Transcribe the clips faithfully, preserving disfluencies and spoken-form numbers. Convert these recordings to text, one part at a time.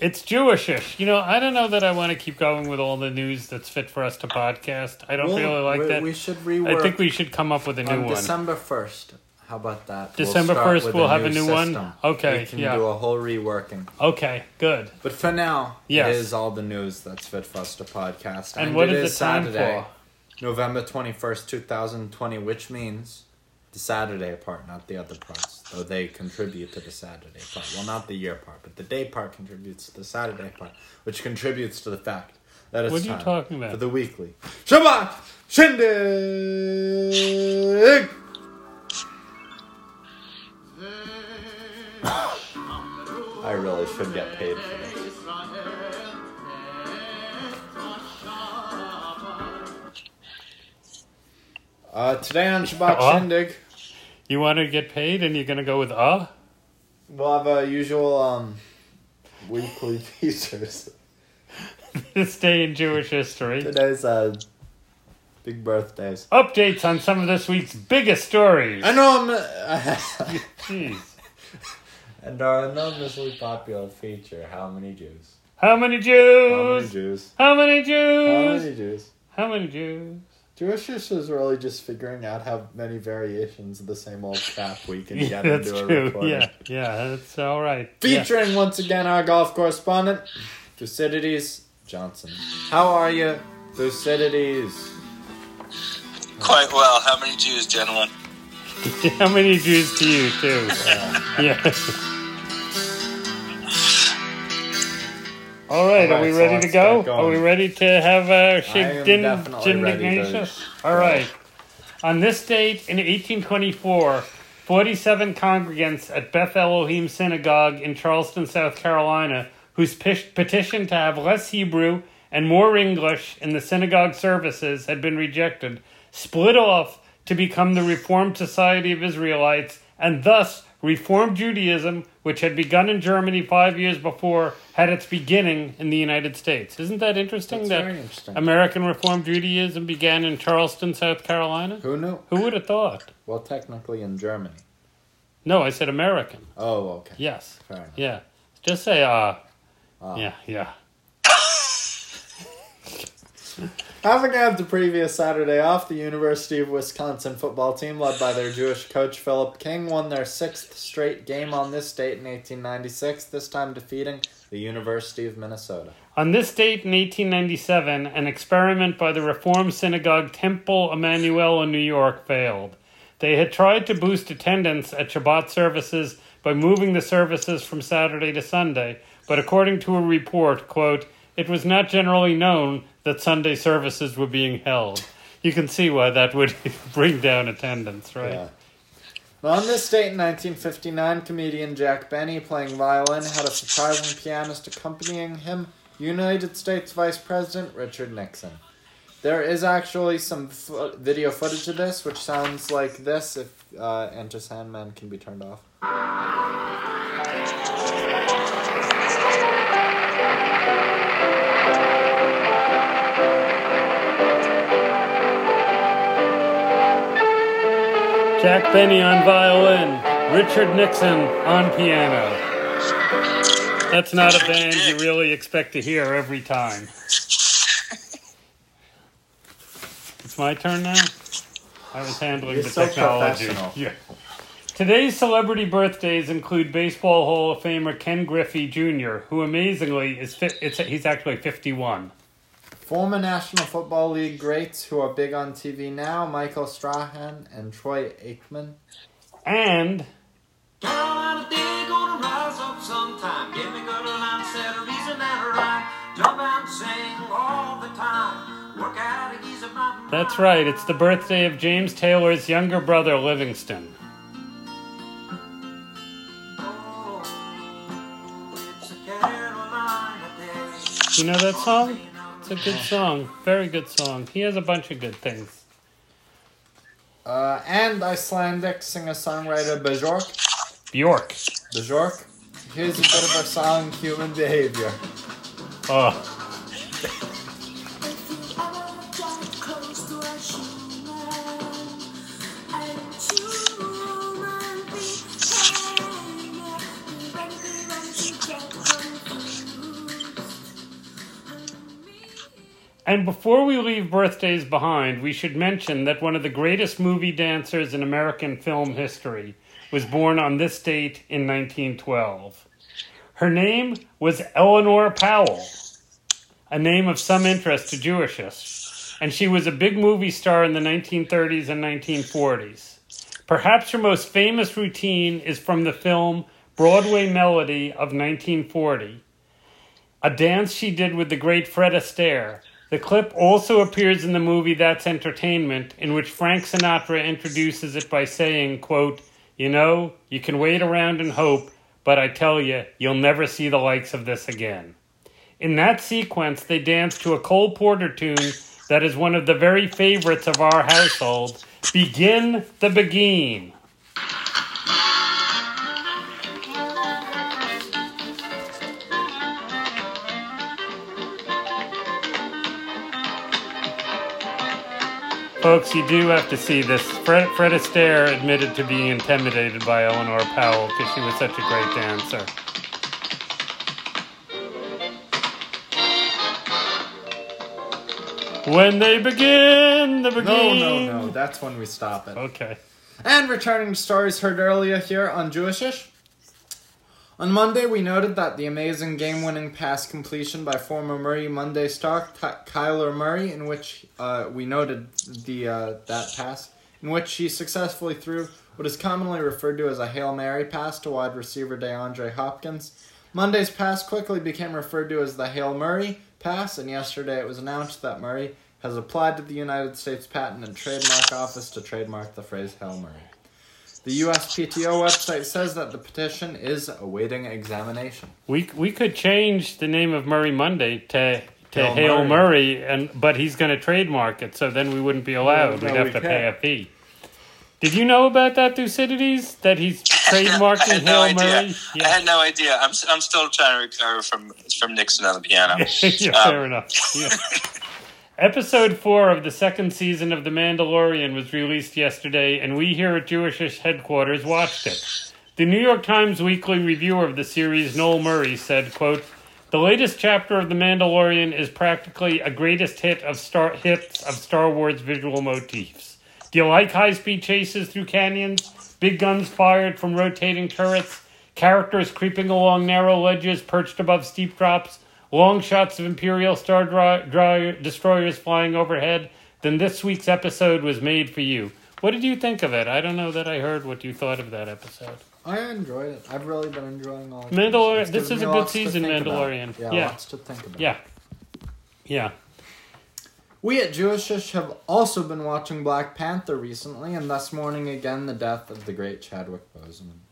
It's Jewishish. You know, I don't know that I want to keep going with all the news that's fit for us to podcast. I don't we'll, really like we, that. We should rework. I think we should come up with a new on one. December first. How about that? December first, we'll, we'll a have new a new system. one. Okay, we can yeah. do a whole reworking. Okay, good. But for now, yes. it is all the news that's fit for us to podcast. And, and what it is, is the time Saturday, for? November twenty-first, twenty twenty, which means the Saturday part, not the other parts, though they contribute to the Saturday part. Well, not the year part, but the day part contributes to the Saturday part, which contributes to the fact that it's what are time you talking about? For the weekly Shabbat Shindig! I really should get paid for this. Uh, today on Shabbat uh, Shindig. You want to get paid and you're going to go with uh? We'll have our usual um, weekly features. This day in Jewish history. Today's uh, big birthdays. Updates on some of this week's biggest stories. I know I'm... Uh, Jeez. And our enormously popular feature, How Many Jews? How many Jews? How many Jews? How many Jews? How many Jews? How many Jews? Jewishish is really just figuring out how many variations of the same old crap we can get yeah, into a true. recording. Yeah, yeah, that's all right. Featuring yeah. once again our golf correspondent, Thucydides Johnson. How are you, Thucydides? Quite well. How many Jews, gentlemen? How many Jews to you, too? Yeah. yeah. All right, all right, are we so ready to go? Are we ready to have a Shindig Nation? All right. On this date in eighteen twenty-four, forty-seven congregants at Beth Elohim Synagogue in Charleston, South Carolina, whose petition to have less Hebrew and more English in the synagogue services had been rejected, split off to become the Reformed Society of Israelites, and thus Reformed Judaism, which had begun in Germany five years before, had its beginning in the United States. Isn't that interesting? That's that very interesting. American Reformed Judaism began in Charleston, South Carolina? Who knew? Who would have thought? Well, technically in Germany. No, I said American. Oh, okay. Yes. Fair enough. Yeah. Just say, uh... uh. Yeah, yeah. Having had the previous Saturday off, the University of Wisconsin football team, led by their Jewish coach Philip King, won their sixth straight game on this date in eighteen ninety-six, this time defeating the University of Minnesota. On this date in eighteen ninety-seven, an experiment by the Reformed Synagogue Temple Emmanuel in New York failed. They had tried to boost attendance at Shabbat services by moving the services from Saturday to Sunday, but according to a report, quote, "It was not generally known that Sunday services were being held." You can see why that would bring down attendance, right? Yeah. Well, on this date in nineteen fifty-nine, comedian Jack Benny, playing violin, had a surprising pianist accompanying him, United States Vice President Richard Nixon. There is actually some f- video footage of this, which sounds like this, if uh, Enter Sandman can be turned off. Jack Benny on violin, Richard Nixon on piano. That's not a band you really expect to hear every time. It's my turn now? I was handling You're the so technology. Yeah. Today's celebrity birthdays include Baseball Hall of Famer Ken Griffey Junior, who amazingly is fi- it's, he's actually fifty-one. Former National Football League greats who are big on T V now, Michael Strahan and Troy Aikman. And... Carolina Day gonna rise up sometime. Give me good line, set a reason and a rhyme. Jump out and sing all the time. Work out and ease of my mind. That's right, it's the birthday of James Taylor's younger brother, Livingston. Oh, it's a Carolina Day. You know that song? A good song, very good song. He has a bunch of good things. Uh, and Icelandic singer-songwriter Bjork. Bjork. Bjork. Here's a bit of our song, Human Behavior. Oh. And before we leave birthdays behind, we should mention that one of the greatest movie dancers in American film history was born on this date in nineteen twelve. Her name was Eleanor Powell, a name of some interest to Jewishists, and she was a big movie star in the nineteen thirties and nineteen forties. Perhaps her most famous routine is from the film Broadway Melody of nineteen forty, a dance she did with the great Fred Astaire. The clip also appears in the movie That's Entertainment, in which Frank Sinatra introduces it by saying, quote, "You know, you can wait around and hope, but I tell you, you'll never see the likes of this again." In that sequence, they dance to a Cole Porter tune that is one of the very favorites of our household, Begin the Beguine. Folks, you do have to see this. Fred, Fred Astaire admitted to being intimidated by Eleanor Powell because she was such a great dancer. When they begin, the beginning. No, no, no. That's when we stop it. Okay. And returning to stories heard earlier here on Jewishish. On Monday, we noted that the amazing game-winning pass completion by former Murray Monday star Kyler Murray, in which uh, we noted the uh, that pass, in which he successfully threw what is commonly referred to as a Hail Mary pass to wide receiver DeAndre Hopkins. Monday's pass quickly became referred to as the Hail Murray pass, and yesterday it was announced that Murray has applied to the United States Patent and Trademark Office to trademark the phrase Hail Murray. The U S P T O website says that the petition is awaiting examination. We we could change the name of Murray Monday to to Hail, Hail Murray. Murray, and but he's going to trademark it, so then we wouldn't be allowed. No, We'd no, have we to can. pay a fee. Did you know about that, Thucydides? That he's trademarking no Hail idea. Murray? Yeah. I had no idea. I'm I'm still trying to recover from from Nixon on the piano. yeah, um. Fair enough. Yeah. Episode four of the second season of The Mandalorian was released yesterday, and we here at Jewishish headquarters watched it. The New York Times weekly reviewer of the series, Noel Murray, said, quote, "The latest chapter of The Mandalorian is practically a greatest hit of star hits of Star Wars visual motifs. Do you like high-speed chases through canyons, big guns fired from rotating turrets, characters creeping along narrow ledges perched above steep drops, long shots of Imperial Star dry, dry, Destroyers flying overhead? Then this week's episode was made for you." What did you think of it? I don't know that I heard what you thought of that episode. I enjoyed it. I've really been enjoying all of it. Mandalorian. This is a good season, Mandalorian. Yeah, yeah, lots to think about. Yeah. Yeah. We at Jewishish have also been watching Black Panther recently, and this morning again the death of the great Chadwick Boseman.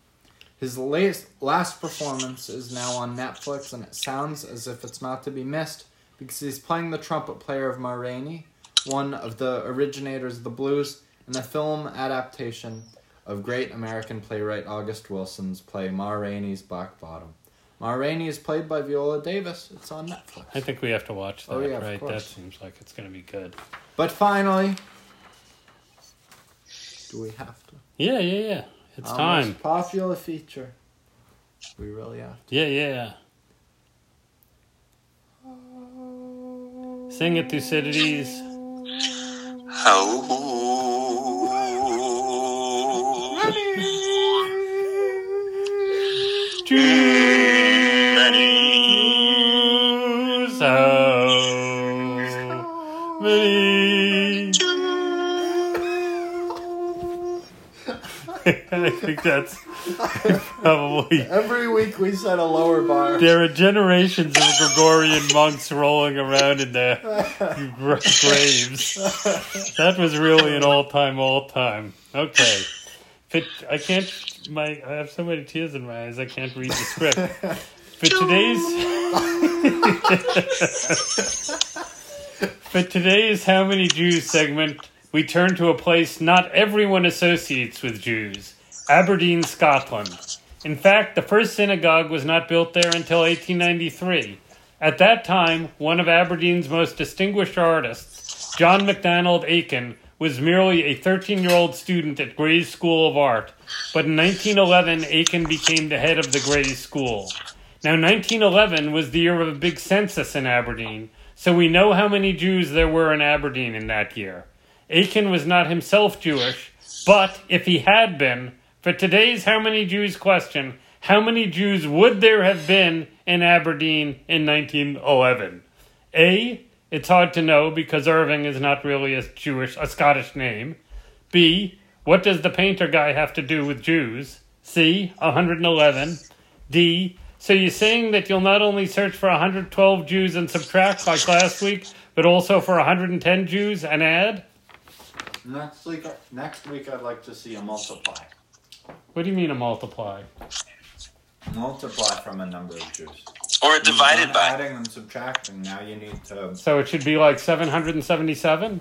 His latest, last performance is now on Netflix, and it sounds as if it's not to be missed because he's playing the trumpet player of Ma Rainey, one of the originators of the blues, in a film adaptation of great American playwright August Wilson's play Ma Rainey's Black Bottom. Ma Rainey is played by Viola Davis. It's on Netflix. I think we have to watch that, oh, yeah, right? That seems like it's going to be good. But finally, do we have to? Yeah, yeah, yeah. It's time. Most popular feature. We really have to. Yeah, yeah, yeah. Sing it, Thucydides. Oh. Ready. Too many. So many. I think that's probably... Every week we set a lower bar. There are generations of Gregorian monks rolling around in their graves. That was really an all-time, all-time. Okay. Fit, I can't... My, I have so many tears in my eyes, I can't read the script. For today's... For today's How Many Jews segment... we turn to a place not everyone associates with Jews, Aberdeen, Scotland. In fact, the first synagogue was not built there until eighteen ninety-three. At that time, one of Aberdeen's most distinguished artists, John MacDonald Aiken, was merely a thirteen-year-old student at Gray's School of Art, but in nineteen eleven, Aiken became the head of the Gray's School. Now, nineteen eleven was the year of a big census in Aberdeen, So we know how many Jews there were in Aberdeen in that year. Aiken was not himself Jewish, but if he had been, for today's How Many Jews question, how many Jews would there have been in Aberdeen in nineteen eleven? A, it's hard to know because Irving is not really a Jewish, a Scottish name. B, what does the painter guy have to do with Jews? C, one hundred eleven. D, so you're saying that you'll not only search for one hundred twelve Jews and subtract like last week, but also for one hundred ten Jews and add? Next week, next week I'd like to see a multiply. What do you mean a multiply? Multiply from a number of Jews. Or divided by. Adding and subtracting, now you need to... So it should be like seven hundred seventy-seven?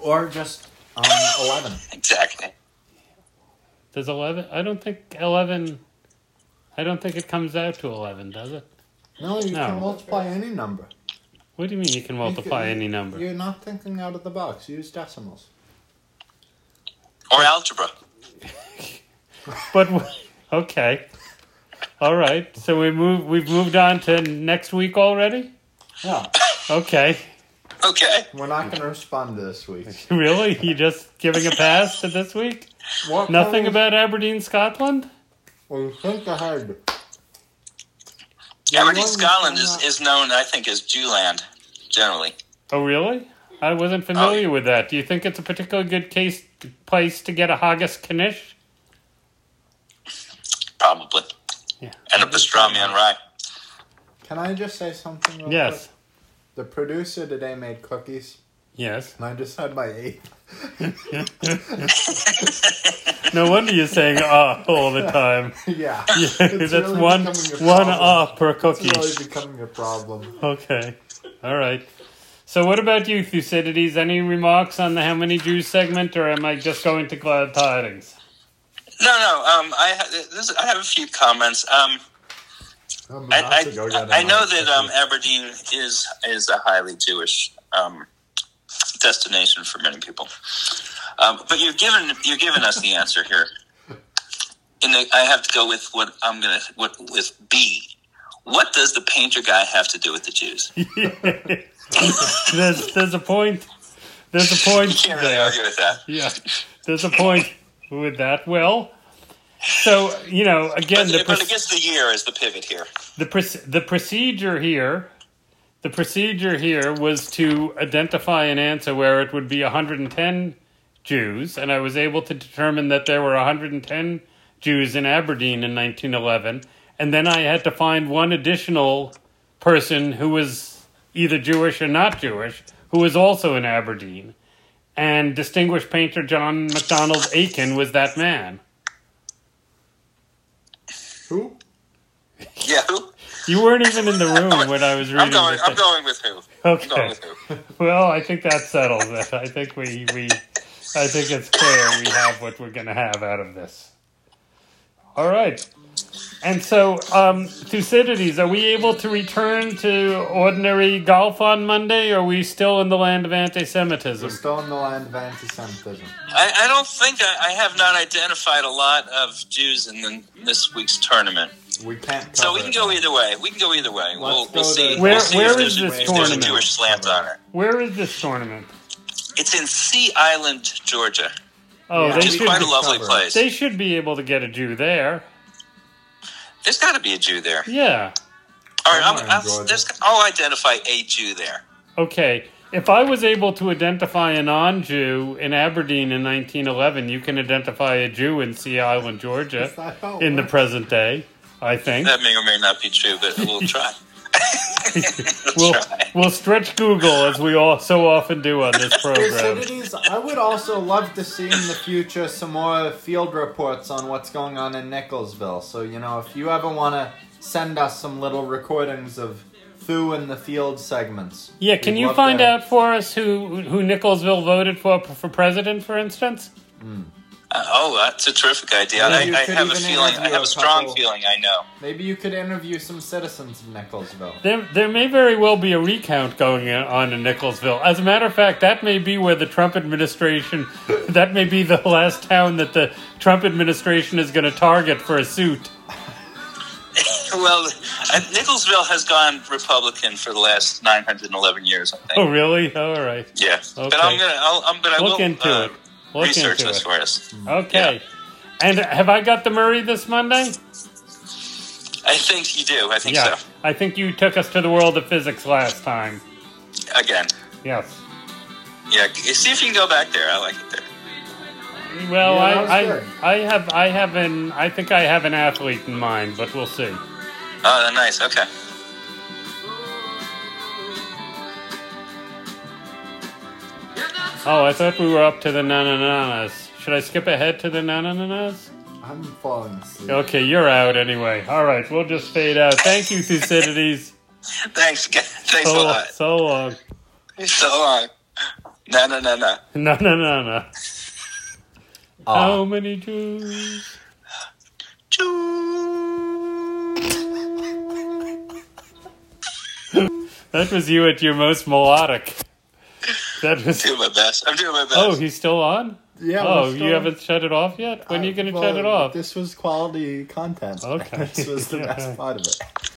Or just um, eleven. Exactly. Does eleven... I don't think eleven... I don't think it comes out to eleven, does it? No, you no. can multiply any number. What do you mean you can multiply you can, any number? You're not thinking out of the box. Use decimals. Or algebra. But, okay. All right. So we move, we've moved on to next week already? Yeah. Okay. Okay. We're not going to respond to this week. Really? You just giving a pass to this week? What Nothing was... about Aberdeen, Scotland? Well, think ahead. Aberdeen, Scotland is, is known, I think, as Jewland, generally. Oh, really? I wasn't familiar oh. with that. Do you think it's a particularly good case place to get a haggis knish? Probably. Yeah. And a pastrami and rye. Can I just say something real yes. quick? The producer today made cookies. Yes. And I just had my eighth. No wonder you're saying ah uh, all the time. Yeah. yeah that's really one one ah uh, per cookie. It's really becoming a problem. Okay. All right. So what about you, Thucydides? Any remarks on the How Many Jews segment, or am I just going to glad tidings? No, no. Um, I, this, I have a few comments. Um, oh, I, I, I, I know that um, Aberdeen is is a highly Jewish um, destination for many people, um, but you've given you've given us the answer here, and I have to go with what I'm gonna what with B. What does the painter guy have to do with the Jews? there's there's a point. There's a point. You can't really there. argue with that. Yeah, there's a point with that. Well, so you know, again, but, the, the, but I guess the year is the pivot here. The pre- the procedure here, the procedure here was to identify an answer where it would be one hundred ten Jews, and I was able to determine that there were one hundred ten Jews in Aberdeen in nineteen eleven. And then I had to find one additional person who was either Jewish or not Jewish, who was also in Aberdeen. And distinguished painter John MacDonald Aiken was that man. Who? Yeah, who? You weren't even in the room when I was reading I'm going, this. I'm going with who. Okay. I'm going with who. Well, I think that settles it. I think we, we, I think it's clear we have what we're going to have out of this. All right. And so, um, Thucydides, are we able to return to ordinary golf on Monday, or are we still in the land of anti-Semitism? We're still in the land of anti-Semitism. I, I don't think I, I have not identified a lot of Jews in the, this week's tournament. We can't. So we can it. go either way. We can go either way. We'll, we'll see. Where, we'll see where is this tournament? There's a Jewish slant on it. Where is this tournament? It's in Sea Island, Georgia. Oh, yeah. They should quite a lovely covered. place. They should be able to get a Jew there. There's got to be a Jew there. Yeah. All right, I'm, I'm, there's, I'll identify a Jew there. Okay. If I was able to identify a non-Jew in Aberdeen in nineteen eleven, you can identify a Jew in Sea Island, Georgia in the present day, I think. That may or may not be true, but we'll try. we'll, we'll stretch Google as we all so often do on this program. I would also love to see in the future some more field reports on what's going on in Nicholsville. So, you know, if you ever want to send us some little recordings of Thu in the field segments. Yeah, can you find that. out for us who who Nicholsville voted for for president, for instance? Mm. Uh, oh, that's a terrific idea. I, I have a feeling. I have a strong couple, feeling. I know. Maybe you could interview some citizens in Nicholsville. There, there may very well be a recount going on in Nicholsville. As a matter of fact, that may be where the Trump administration. That may be the last town that the Trump administration is going to target for a suit. Well, Nicholsville has gone Republican for the last nine hundred eleven years, I think. Oh, really? All right. Yeah. Okay. But I'm gonna. I'll, I'm. But I Look will into uh, it. research into this it. for us. Okay. Yeah. And have I got the Murray this Monday? I think you do. I think yeah. so. I think you took us to the world of physics last time. Again. Yes. Yeah. See if you can go back there. I like it there. Well, yeah, I, sure. I, I have, I have an, I think I have an athlete in mind, but we'll see. Oh, nice. Okay. Oh, I thought we were up to the na-na-na-nas. Should I skip ahead to the na-na-na-nas? I'm falling asleep. Okay, you're out anyway. All right, we'll just fade out. Thank you, Thucydides. Thanks, thanks so, a lot. So long. So long. Na-na-na-na. Na-na-na-na. Uh, How many Jews? Jews. That was you at your most melodic. That was... I'm doing my best. I'm doing my best. Oh, he's still on? Yeah. Oh, you on. haven't shut it off yet? When I, are you going to well, shut it off? This was quality content. Okay. This was the yeah. best part of it.